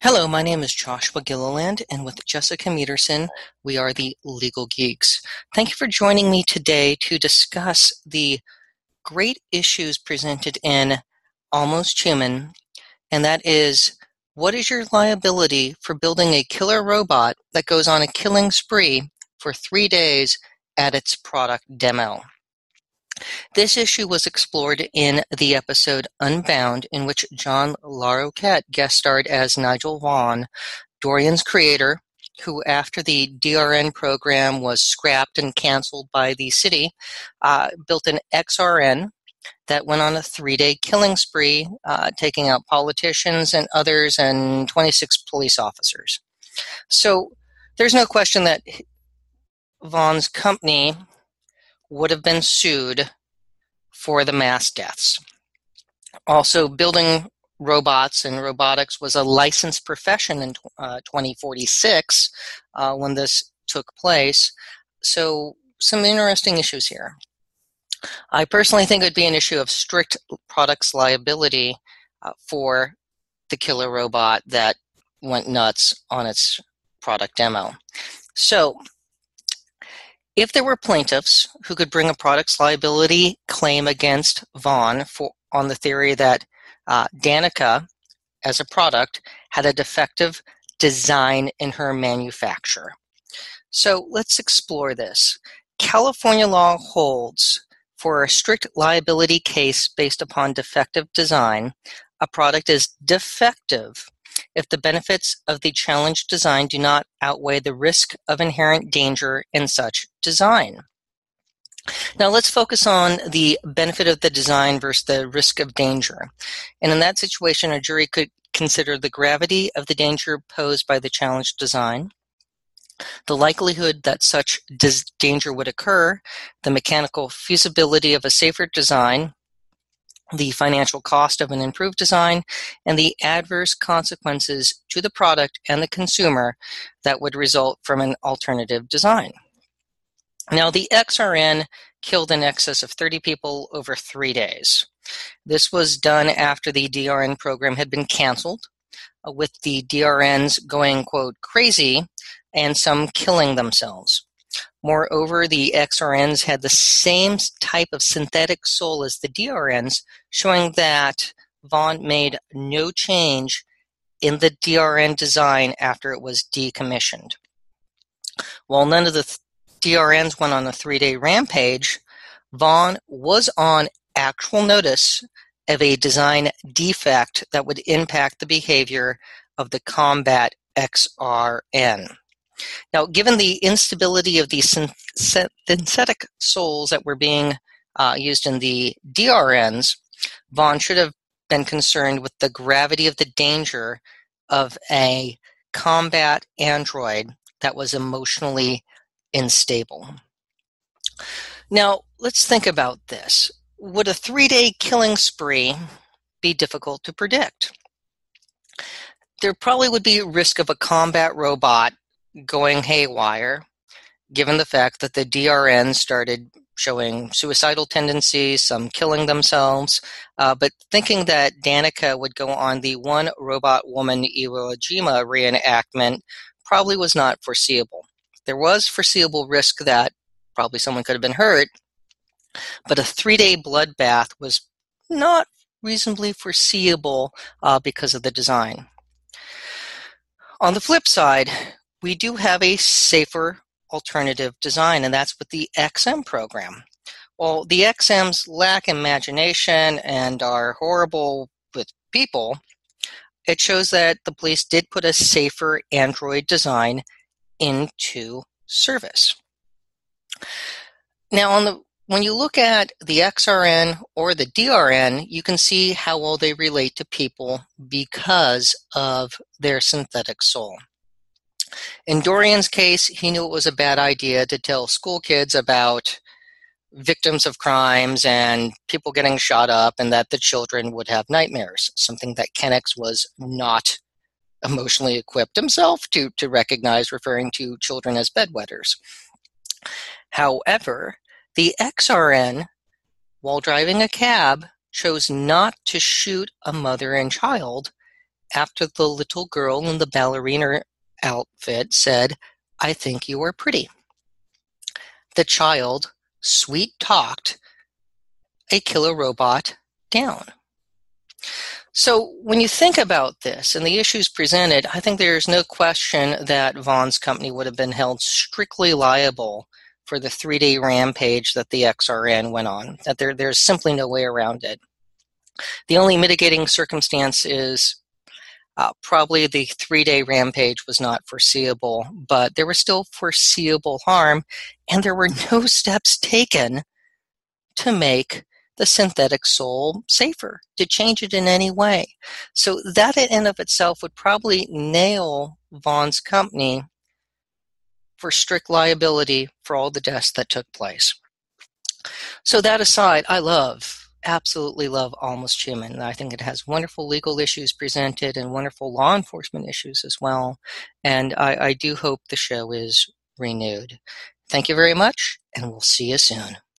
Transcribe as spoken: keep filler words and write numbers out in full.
Hello, my name is Joshua Gilliland, and with Jessica Peterson, we are the Legal Geeks. Thank you for joining me today to discuss the great issues presented in Almost Human, and that is, what is your liability for building a killer robot that goes on a killing spree for three days at its product demo? This issue was explored in the episode Unbound, in which John Larroquette guest starred as Nigel Vaughn, Dorian's creator, who after the D R N program was scrapped and canceled by the city, uh, built an X R N that went on a three-day killing spree, uh, taking out politicians and others and twenty-six police officers. So there's no question that Vaughn's company would have been sued for the mass deaths. Also, building robots and robotics was a licensed profession in uh, twenty forty-six uh, when this took place. So some interesting issues here. I personally think it would be an issue of strict products liability uh, for the killer robot that went nuts on its product demo. So if there were plaintiffs who could bring a products liability claim against Vaughn for, on the theory that uh, Danica, as a product, had a defective design in her manufacture. So let's explore this. California law holds for a strict liability case based upon defective design, a product is defective if the benefits of the challenged design do not outweigh the risk of inherent danger in such design. Now let's focus on the benefit of the design versus the risk of danger. And in that situation, a jury could consider the gravity of the danger posed by the challenged design, the likelihood that such dis- danger would occur, the mechanical feasibility of a safer design, the financial cost of an improved design, and the adverse consequences to the product and the consumer that would result from an alternative design. Now, the X R N killed in excess of thirty people over three days. This was done after the D R N program had been canceled, uh, with the D R Ns going, quote, crazy, and some killing themselves. Moreover, the X R Ns had the same type of synthetic soul as the D R Ns, showing that Vaughn made no change in the D R N design after it was decommissioned. While none of the th- D R Ns went on a three-day rampage, Vaughn was on actual notice of a design defect that would impact the behavior of the combat X R N. Now, given the instability of the synthetic souls that were being uh, used in the D R Ns, Vaughn should have been concerned with the gravity of the danger of a combat android that was emotionally unstable. Now, let's think about this. Would a three-day killing spree be difficult to predict? There probably would be a risk of a combat robot going haywire, given the fact that the D R N started showing suicidal tendencies, some killing themselves, uh, but thinking that Danica would go on the one robot woman Iwo Jima reenactment probably was not foreseeable. There was foreseeable risk that probably someone could have been hurt, but a three-day bloodbath was not reasonably foreseeable uh, because of the design. On the flip side, we do have a safer alternative design, and that's with the X M program. Well, the X Ms lack imagination and are horrible with people. It shows that the police did put a safer Android design into service. Now, on the when you look at the X R N or the D R N, you can see how well they relate to people because of their synthetic soul. In Dorian's case, he knew it was a bad idea to tell school kids about victims of crimes and people getting shot up and that the children would have nightmares, something that Kennex was not emotionally equipped himself to, to recognize, referring to children as bedwetters. However, the X R N, while driving a cab, chose not to shoot a mother and child after the little girl in the ballerina outfit said, "I think you are pretty." The child sweet-talked a killer robot down. So when you think about this and the issues presented, I think there's no question that Vaughn's company would have been held strictly liable for the three D rampage that the X R N went on, that there, there's simply no way around it. The only mitigating circumstance is uh, probably the three-day rampage was not foreseeable, but there was still foreseeable harm, and there were no steps taken to make the synthetic soul safer, to change it in any way. So that in and of itself would probably nail Vaughn's company for strict liability for all the deaths that took place. So that aside, I love... absolutely love Almost Human. I think it has wonderful legal issues presented and wonderful law enforcement issues as well. And I, I do hope the show is renewed. Thank you very much, and we'll see you soon.